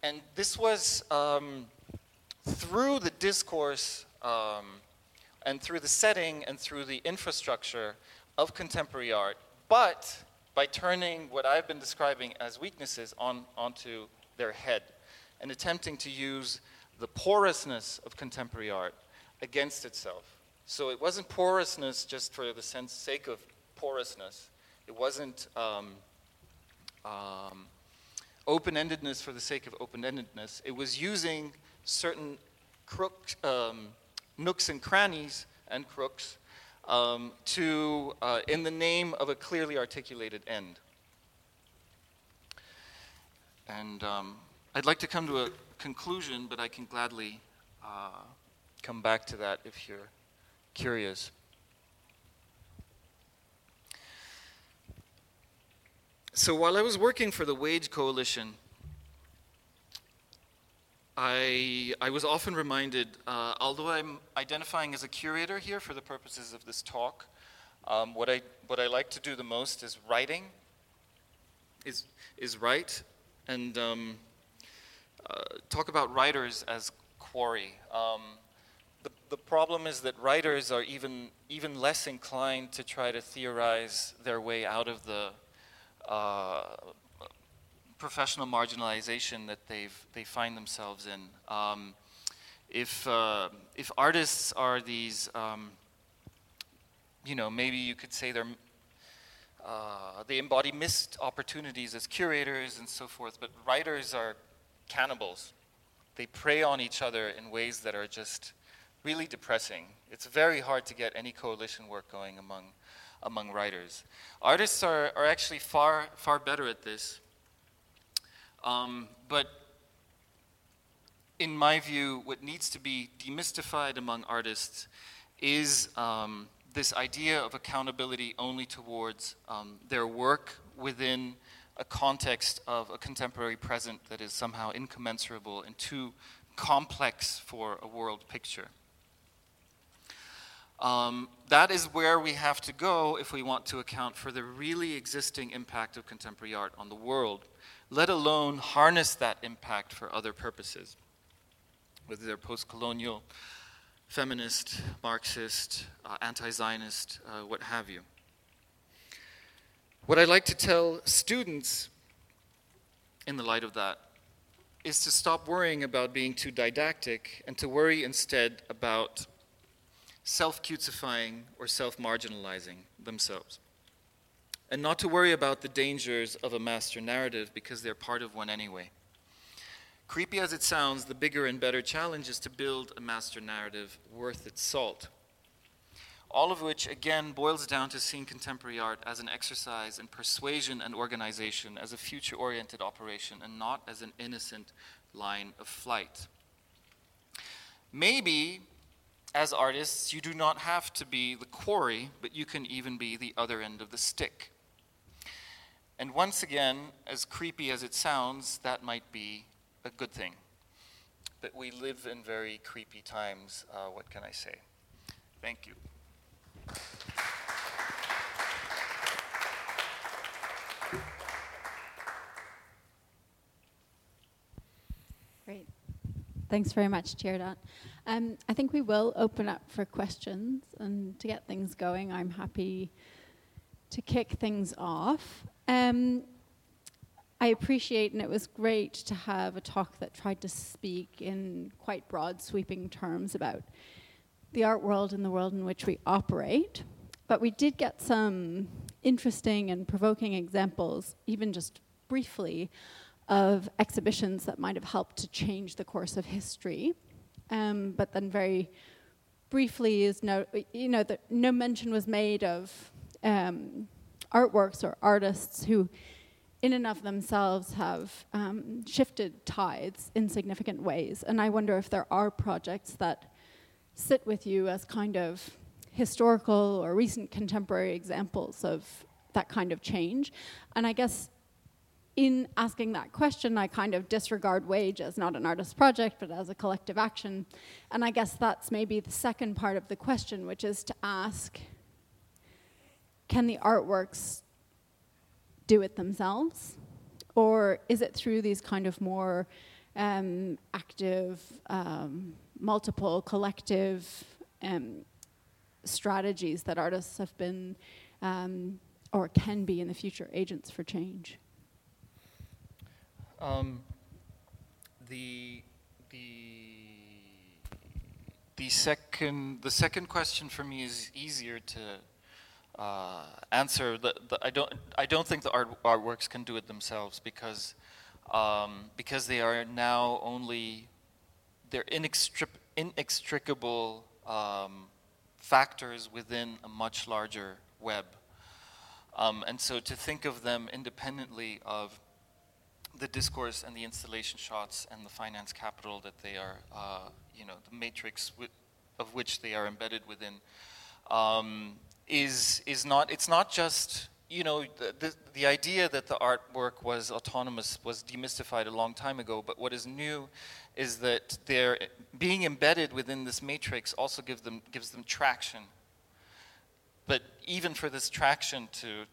And this was through the discourse and through the setting and through the infrastructure of contemporary art, but by turning what I've been describing as weaknesses onto their head and attempting to use the porousness of contemporary art against itself. So it wasn't porousness just for the sake of porousness. It wasn't open-endedness for the sake of open-endedness. It was using certain nooks and crannies and crooks in the name of a clearly articulated end. And I'd like to come to a conclusion, but I can gladly come back to that if you're curious. So while I was working for the WAGE coalition, I was often reminded, although I'm identifying as a curator here for the purposes of this talk, what I like to do the most is writing, is write, and talk about writers as quarry. The problem is that writers are even less inclined to try to theorize their way out of the professional marginalization that they find themselves in. If artists are these, maybe you could say they embody missed opportunities as curators and so forth, but writers are cannibals. They prey on each other in ways that are just really depressing. It's very hard to get any coalition work going among writers. Artists are actually far, far better at this. But in my view, what needs to be demystified among artists is this idea of accountability only towards their work within a context of a contemporary present that is somehow incommensurable and too complex for a world picture. That is where we have to go if we want to account for the really existing impact of contemporary art on the world, let alone harness that impact for other purposes, whether they're post-colonial, feminist, Marxist, anti-Zionist, what have you. What I like to tell students in the light of that is to stop worrying about being too didactic and to worry instead about self-cutifying or self-marginalizing themselves, and not to worry about the dangers of a master narrative because they're part of one anyway. Creepy as it sounds, the bigger and better challenge is to build a master narrative worth its salt. All of which, again, boils down to seeing contemporary art as an exercise in persuasion and organization, as a future-oriented operation, and not as an innocent line of flight. Maybe, as artists, you do not have to be the quarry, but you can even be the other end of the stick. And once again, as creepy as it sounds, that might be a good thing. But we live in very creepy times, what can I say? Thank you. Thanks very much, Tirdad. I think we will open up for questions, and to get things going, I'm happy to kick things off. I appreciate, and it was great to have a talk that tried to speak in quite broad, sweeping terms about the art world and the world in which we operate. But we did get some interesting and provoking examples, even just briefly, of exhibitions that might have helped to change the course of history. But then very briefly, no mention was made of artworks or artists who, in and of themselves, have shifted tides in significant ways. And I wonder if there are projects that sit with you as kind of historical or recent contemporary examples of that kind of change. And I guess in asking that question, I kind of disregard WAGE as not an artist project, but as a collective action. And I guess that's maybe the second part of the question, which is to ask, can the artworks do it themselves? Or is it through these kind of more active, multiple, collective strategies that artists have been, or can be in the future, agents for change? The second question for me is easier to answer. I don't think the artworks can do it themselves because they are now only they're inextricable factors within a much larger web, and so to think of them independently of the discourse and the installation shots and the finance capital that they are, the matrix of which they are embedded within, is not. It's not just the idea that the artwork was autonomous was demystified a long time ago. But what is new is that they're being embedded within this matrix also gives them traction. But even for this traction to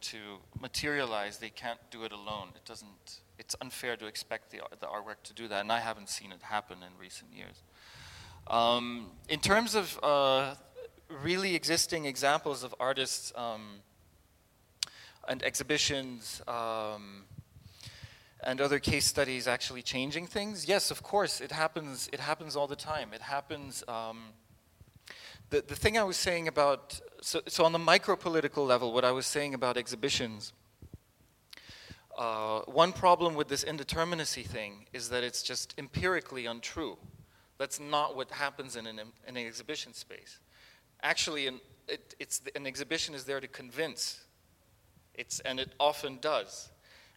materialize, they can't do it alone. It doesn't. It's unfair to expect the artwork to do that, and I haven't seen it happen in recent years. In terms of really existing examples of artists and exhibitions and other case studies actually changing things, yes, of course, it happens. It happens all the time. It happens. The thing I was saying about so on the micro-political level, what I was saying about exhibitions. One problem with this indeterminacy thing is that it's just empirically untrue. That's not what happens in an exhibition space. Actually, an exhibition is there to convince, and it often does.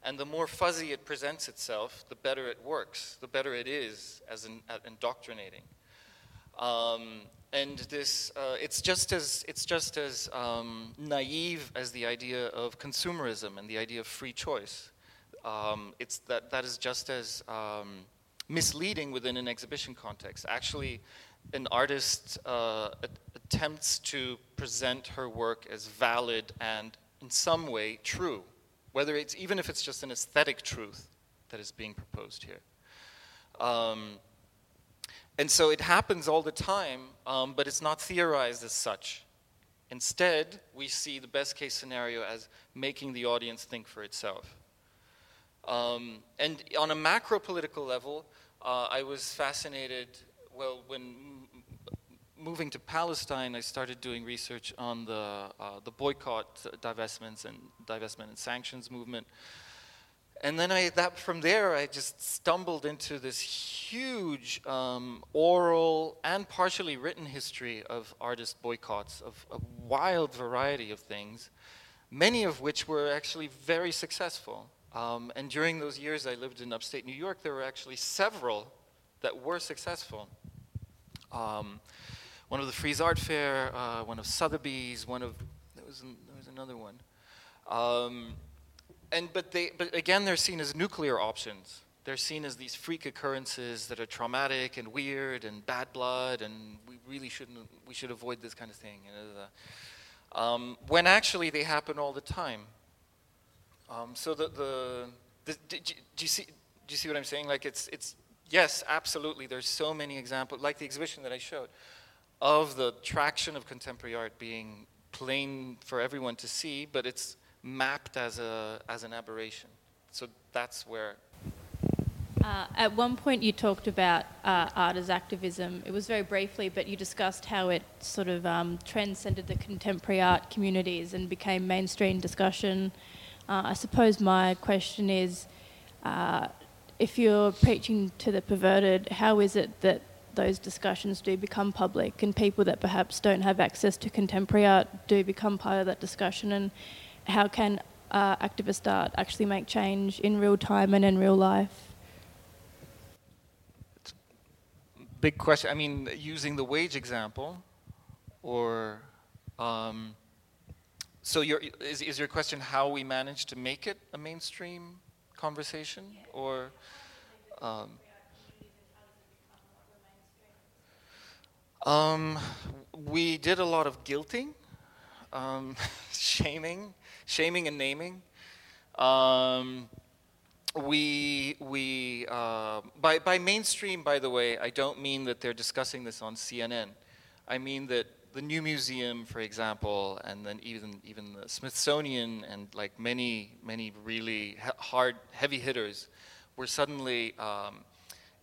And the more fuzzy it presents itself, the better it works, the better it is at indoctrinating. And it's just as naive as the idea of consumerism and the idea of free choice. It's that is just as misleading within an exhibition context. Actually, an artist attempts to present her work as valid and in some way true, even if it's just an aesthetic truth that is being proposed here. And so it happens all the time, but it's not theorized as such. Instead, we see the best case scenario as making the audience think for itself. And on a macro-political level, I was fascinated, when moving to Palestine, I started doing research on the boycott, divestment and sanctions movement. And then from there, I just stumbled into this huge oral and partially written history of artist boycotts, of a wild variety of things, many of which were actually very successful. And during those years I lived in upstate New York, there were actually several that were successful. One of the Frieze Art Fair, one of Sotheby's, there was another one. But again, they're seen as nuclear options. They're seen as these freak occurrences that are traumatic and weird and bad blood, and we should avoid this kind of thing. When actually they happen all the time. So do you see what I'm saying? Like it's Yes, absolutely. There's so many examples, like the exhibition that I showed, of the traction of contemporary art being plain for everyone to see, but it's mapped as an aberration. So that's where. At one point you talked about art as activism. It was very briefly, but you discussed how it sort of transcended the contemporary art communities and became mainstream discussion. I suppose my question is, if you're preaching to the perverted, how is it that those discussions do become public, and people that perhaps don't have access to contemporary art do become part of that discussion, and how can activist art actually make change in real time and in real life? It's a big question. I mean, using the WAGE example, or so is your question how we manage to make it a mainstream conversation, or? We did a lot of guilting, shaming and naming. By mainstream, by the way, I don't mean that they're discussing this on CNN. I mean that the New Museum, for example, and then even the Smithsonian, and like many really hard heavy hitters, were suddenly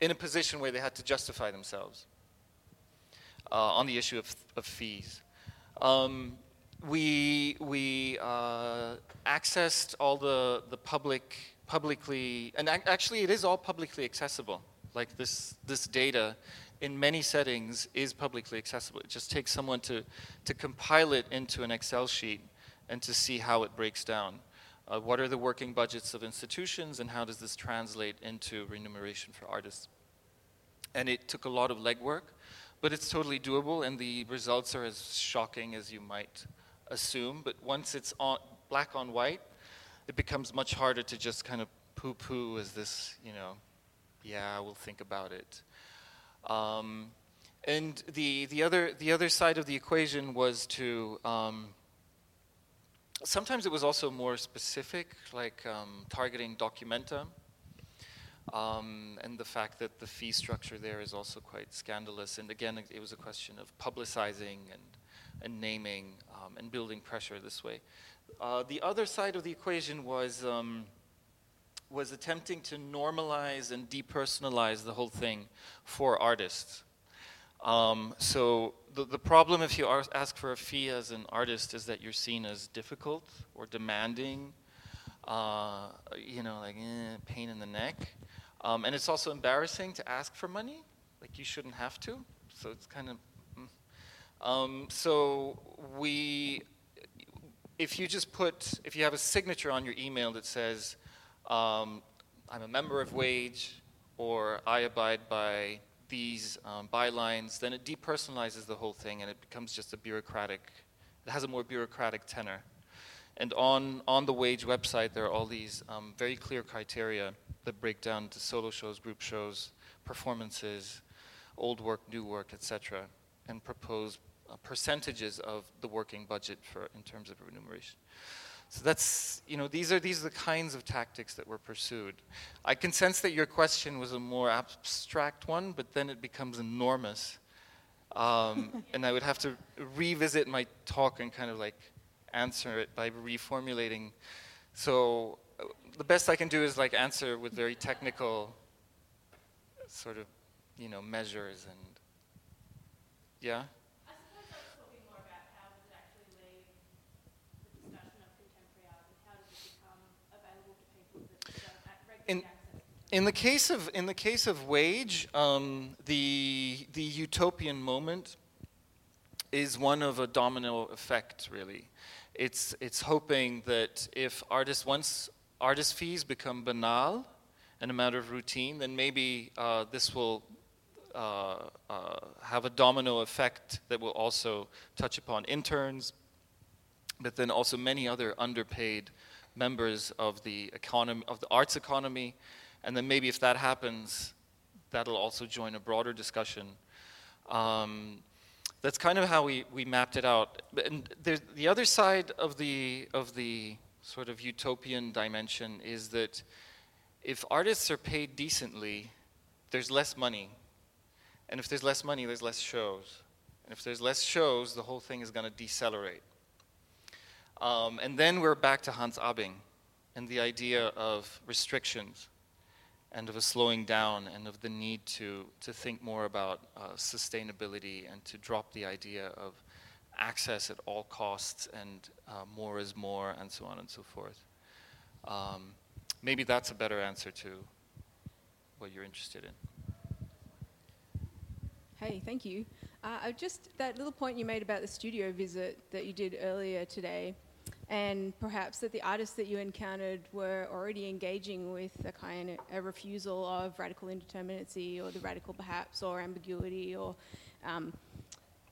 in a position where they had to justify themselves. On the issue of fees. We accessed all the publicly, and actually it is all publicly accessible. Like this data in many settings is publicly accessible. It just takes someone to compile it into an Excel sheet and to see how it breaks down. What are the working budgets of institutions, and how does this translate into remuneration for artists? And it took a lot of legwork. But it's totally doable, and the results are as shocking as you might assume. But once it's on black on white, it becomes much harder to just kind of poo-poo as this, yeah, we'll think about it. And the other side of the equation was to sometimes it was also more specific, like targeting documenta. And the fact that the fee structure there is also quite scandalous. And again, it was a question of publicizing and naming and building pressure this way. The other side of the equation was attempting to normalize and depersonalize the whole thing for artists. So the problem if you ask for a fee as an artist is that you're seen as difficult or demanding, like pain in the neck. And it's also embarrassing to ask for money, like you shouldn't have to. So it's kind of, so if you have a signature on your email that says, I'm a member of WAGE, or I abide by these bylines, then it depersonalizes the whole thing, and it becomes just it has a more bureaucratic tenor. And on the WAGE website, there are all these very clear criteria that break down to solo shows, group shows, performances, old work, new work, etc., and propose percentages of the working budget in terms of remuneration. So that's, these are the kinds of tactics that were pursued. I can sense that your question was a more abstract one, but then it becomes enormous. And I would have to revisit my talk and kind of like answer it by reformulating. So the best I can do is like answer with very technical sort of, measures and, yeah? I suppose I was talking more about how does it actually leave the discussion of contemporary art, and how does it become available to people that don't regularly access it? In the case of WAGE, the utopian moment is one of a domino effect, really. It's hoping that if artist fees become banal and a matter of routine, then maybe this will have a domino effect that will also touch upon interns, but then also many other underpaid members of the economy, of the arts economy, and then maybe if that happens, that'll also join a broader discussion. That's kind of how we mapped it out. And the other side of the sort of utopian dimension is that if artists are paid decently, there's less money. And if there's less money, there's less shows. And if there's less shows, the whole thing is going to decelerate. And then we're back to Hans Abing and the idea of restrictions and of a slowing down and of the need to think more about sustainability and to drop the idea of access at all costs and more is more and so on and so forth. Maybe that's a better answer to what you're interested in. Hey, thank you. Just that little point you made about the studio visit that you did earlier today, and perhaps that the artists that you encountered were already engaging with a kind of a refusal of radical indeterminacy or the radical perhaps or ambiguity or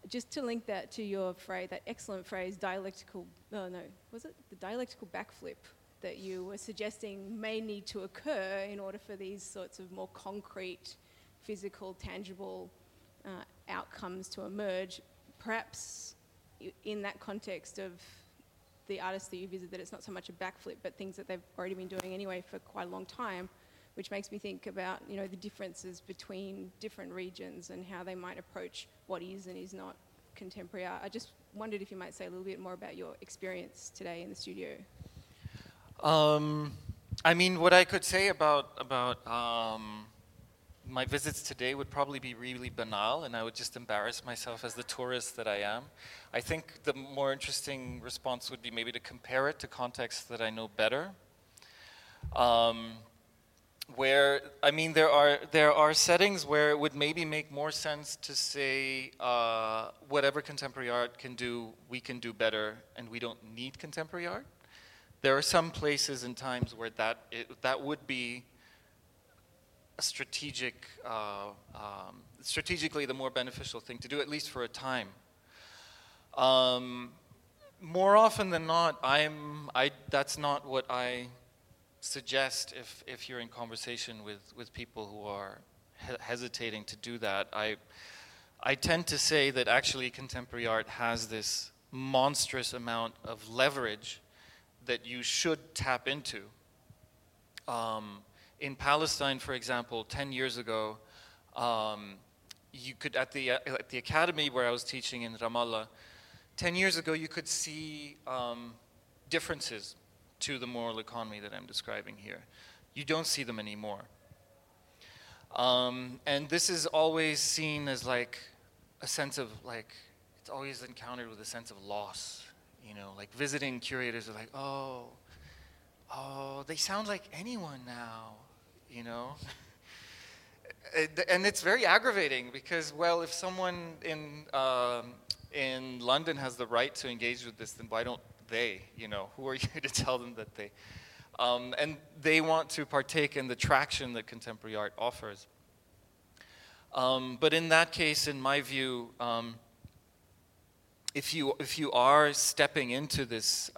just to link that to your phrase, that excellent phrase, dialectical, was it the dialectical backflip that you were suggesting may need to occur in order for these sorts of more concrete, physical, tangible outcomes to emerge, perhaps in that context of the artists that you visit, that it's not so much a backflip, but things that they've already been doing anyway for quite a long time, which makes me think about, you know, the differences between different regions and how they might approach what is and is not contemporary art. I just wondered if you might say a little bit more about your experience today in the studio. I mean, what I could say about my visits today would probably be really banal, and I would just embarrass myself as the tourist that I am. I think the more interesting response would be maybe to compare it to contexts that I know better. Where, I mean, there are settings where it would maybe make more sense to say whatever contemporary art can do, we can do better, and we don't need contemporary art. There are some places and times where that would be a strategically the more beneficial thing to do, at least for a time. More often than not, that's not what I suggest. If you're in conversation with people who are hesitating to do that, I tend to say that actually contemporary art has this monstrous amount of leverage that you should tap into. In Palestine, for example, 10 years ago, you could, at the academy where I was teaching in Ramallah, 10 years ago you could see differences to the moral economy that I'm describing here. You don't see them anymore. And this is always seen as like a sense of, like, it's always encountered with a sense of loss. You know, like visiting curators are like, oh, they sound like anyone now, you know? And it's very aggravating because, well, if someone in London has the right to engage with this, then why don't they, you know? Who are you to tell them that they... and they want to partake in the traction that contemporary art offers. But in that case, in my view... If you are stepping into this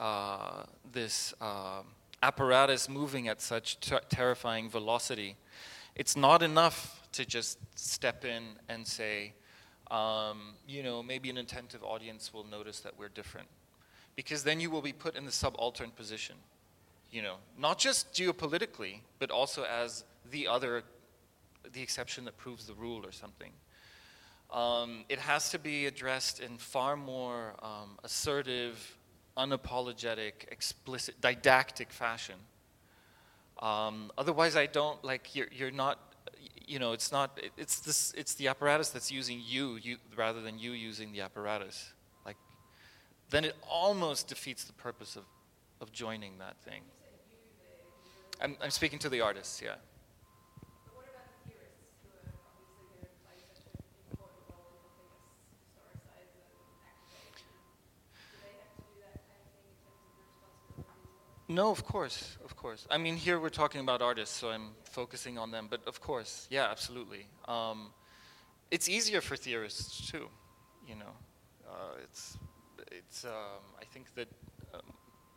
this apparatus moving at such terrifying velocity, it's not enough to just step in and say, you know, maybe an attentive audience will notice that we're different, because then you will be put in the subaltern position, you know, not just geopolitically, but also as the other, the exception that proves the rule or something. It has to be addressed in far more assertive, unapologetic, explicit, didactic fashion. Otherwise, I don't like. You're not. You know, it's not. It's this. It's the apparatus that's using you rather than you using the apparatus. Like, then it almost defeats the purpose of joining that thing. I'm speaking to the artists. Yeah. No, of course. I mean, here we're talking about artists, so I'm focusing on them. But of course, yeah, absolutely. It's easier for theorists too, you know. I think that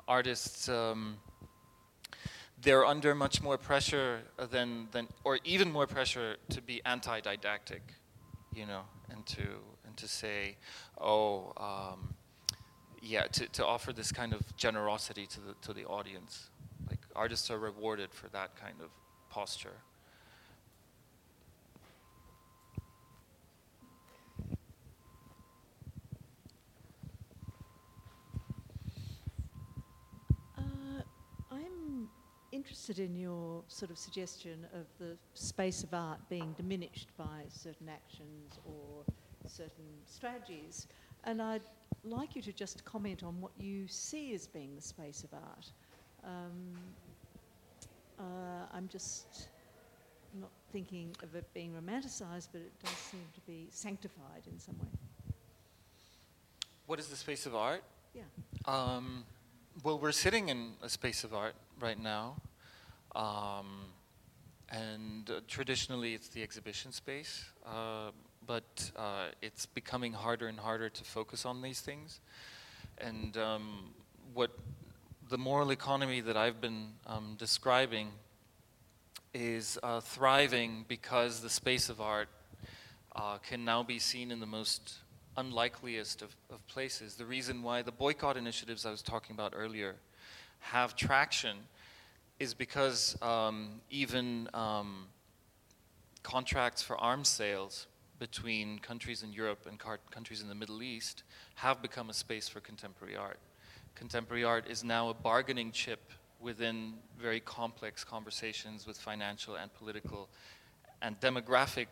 artists they're under much more pressure than or even more pressure to be anti-didactic, you know, and to say, yeah, to offer this kind of generosity to the audience. Like, artists are rewarded for that kind of posture. interested in your sort of suggestion of the space of art being diminished by certain actions or certain strategies, and I'd like you to just comment on what you see as being the space of art. I'm just not thinking of it being romanticised, but it does seem to be sanctified in some way. What is the space of art? Yeah. Well, we're sitting in a space of art right now, and traditionally it's the exhibition space, but it's becoming harder and harder to focus on these things. And what the moral economy that I've been describing is thriving because the space of art can now be seen in the most unlikeliest of places. The reason why the boycott initiatives I was talking about earlier have traction is because even contracts for arms sales between countries in Europe and countries in the Middle East have become a space for contemporary art. Contemporary art is now a bargaining chip within very complex conversations with financial and political and demographic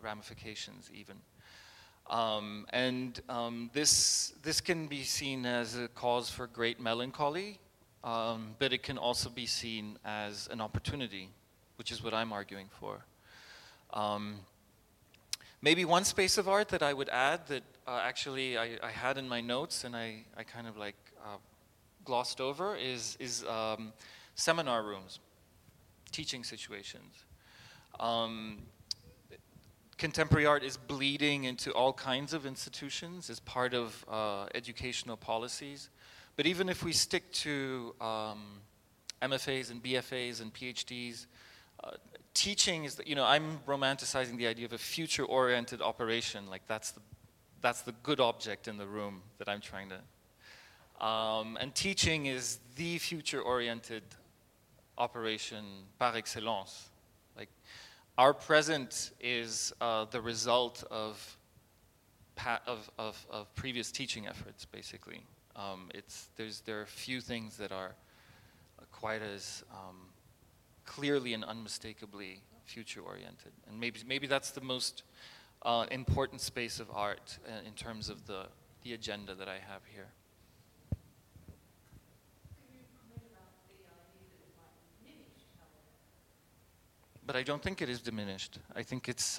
ramifications even. This can be seen as a cause for great melancholy, but it can also be seen as an opportunity, which is what I'm arguing for. Maybe one space of art that I would add that actually I had in my notes and I kind of like glossed over is seminar rooms, teaching situations. Contemporary art is bleeding into all kinds of institutions as part of educational policies. But even if we stick to MFAs and BFAs and PhDs, teaching is, I'm romanticizing the idea of a future-oriented operation. Like that's the good object in the room that I'm trying to. And teaching is the future-oriented operation par excellence. Like, our present is the result of previous teaching efforts, basically. There are few things that are quite as clearly and unmistakably future-oriented, and maybe that's the most important space of art in terms of the agenda that I have here. But I don't think it is diminished. I think it's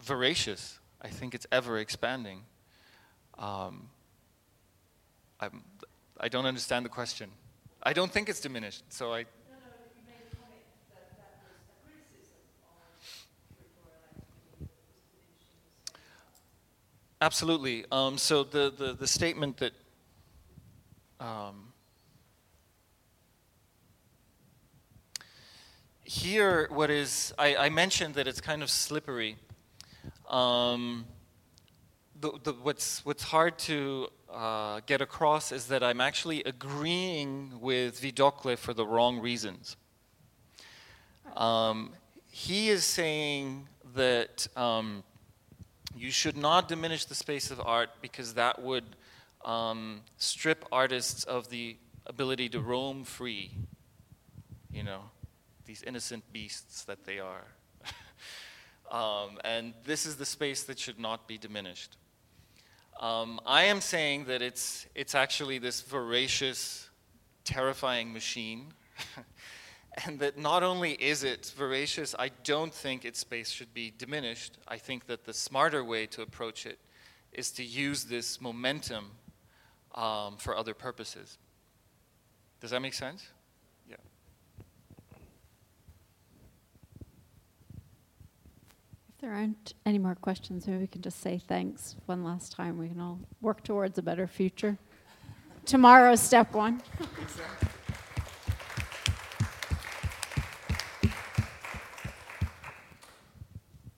voracious. I think it's ever expanding. I don't understand the question. I don't think it's diminished. So I. No, you made a comment that was a criticism of curatorial activity that was diminishing. Absolutely. So the statement that. Here, what is, I mentioned that it's kind of slippery. What's hard to get across is that I'm actually agreeing with Vidocle for the wrong reasons. He is saying that you should not diminish the space of art because that would strip artists of the ability to roam free, These innocent beasts that they are. And this is the space that should not be diminished. I am saying that it's actually this voracious, terrifying machine, and that not only is it voracious, I don't think its space should be diminished. I think that the smarter way to approach it is to use this momentum for other purposes. Does that make sense? There aren't any more questions. Maybe we can just say thanks one last time. We can all work towards a better future. Tomorrow's step one. Exactly.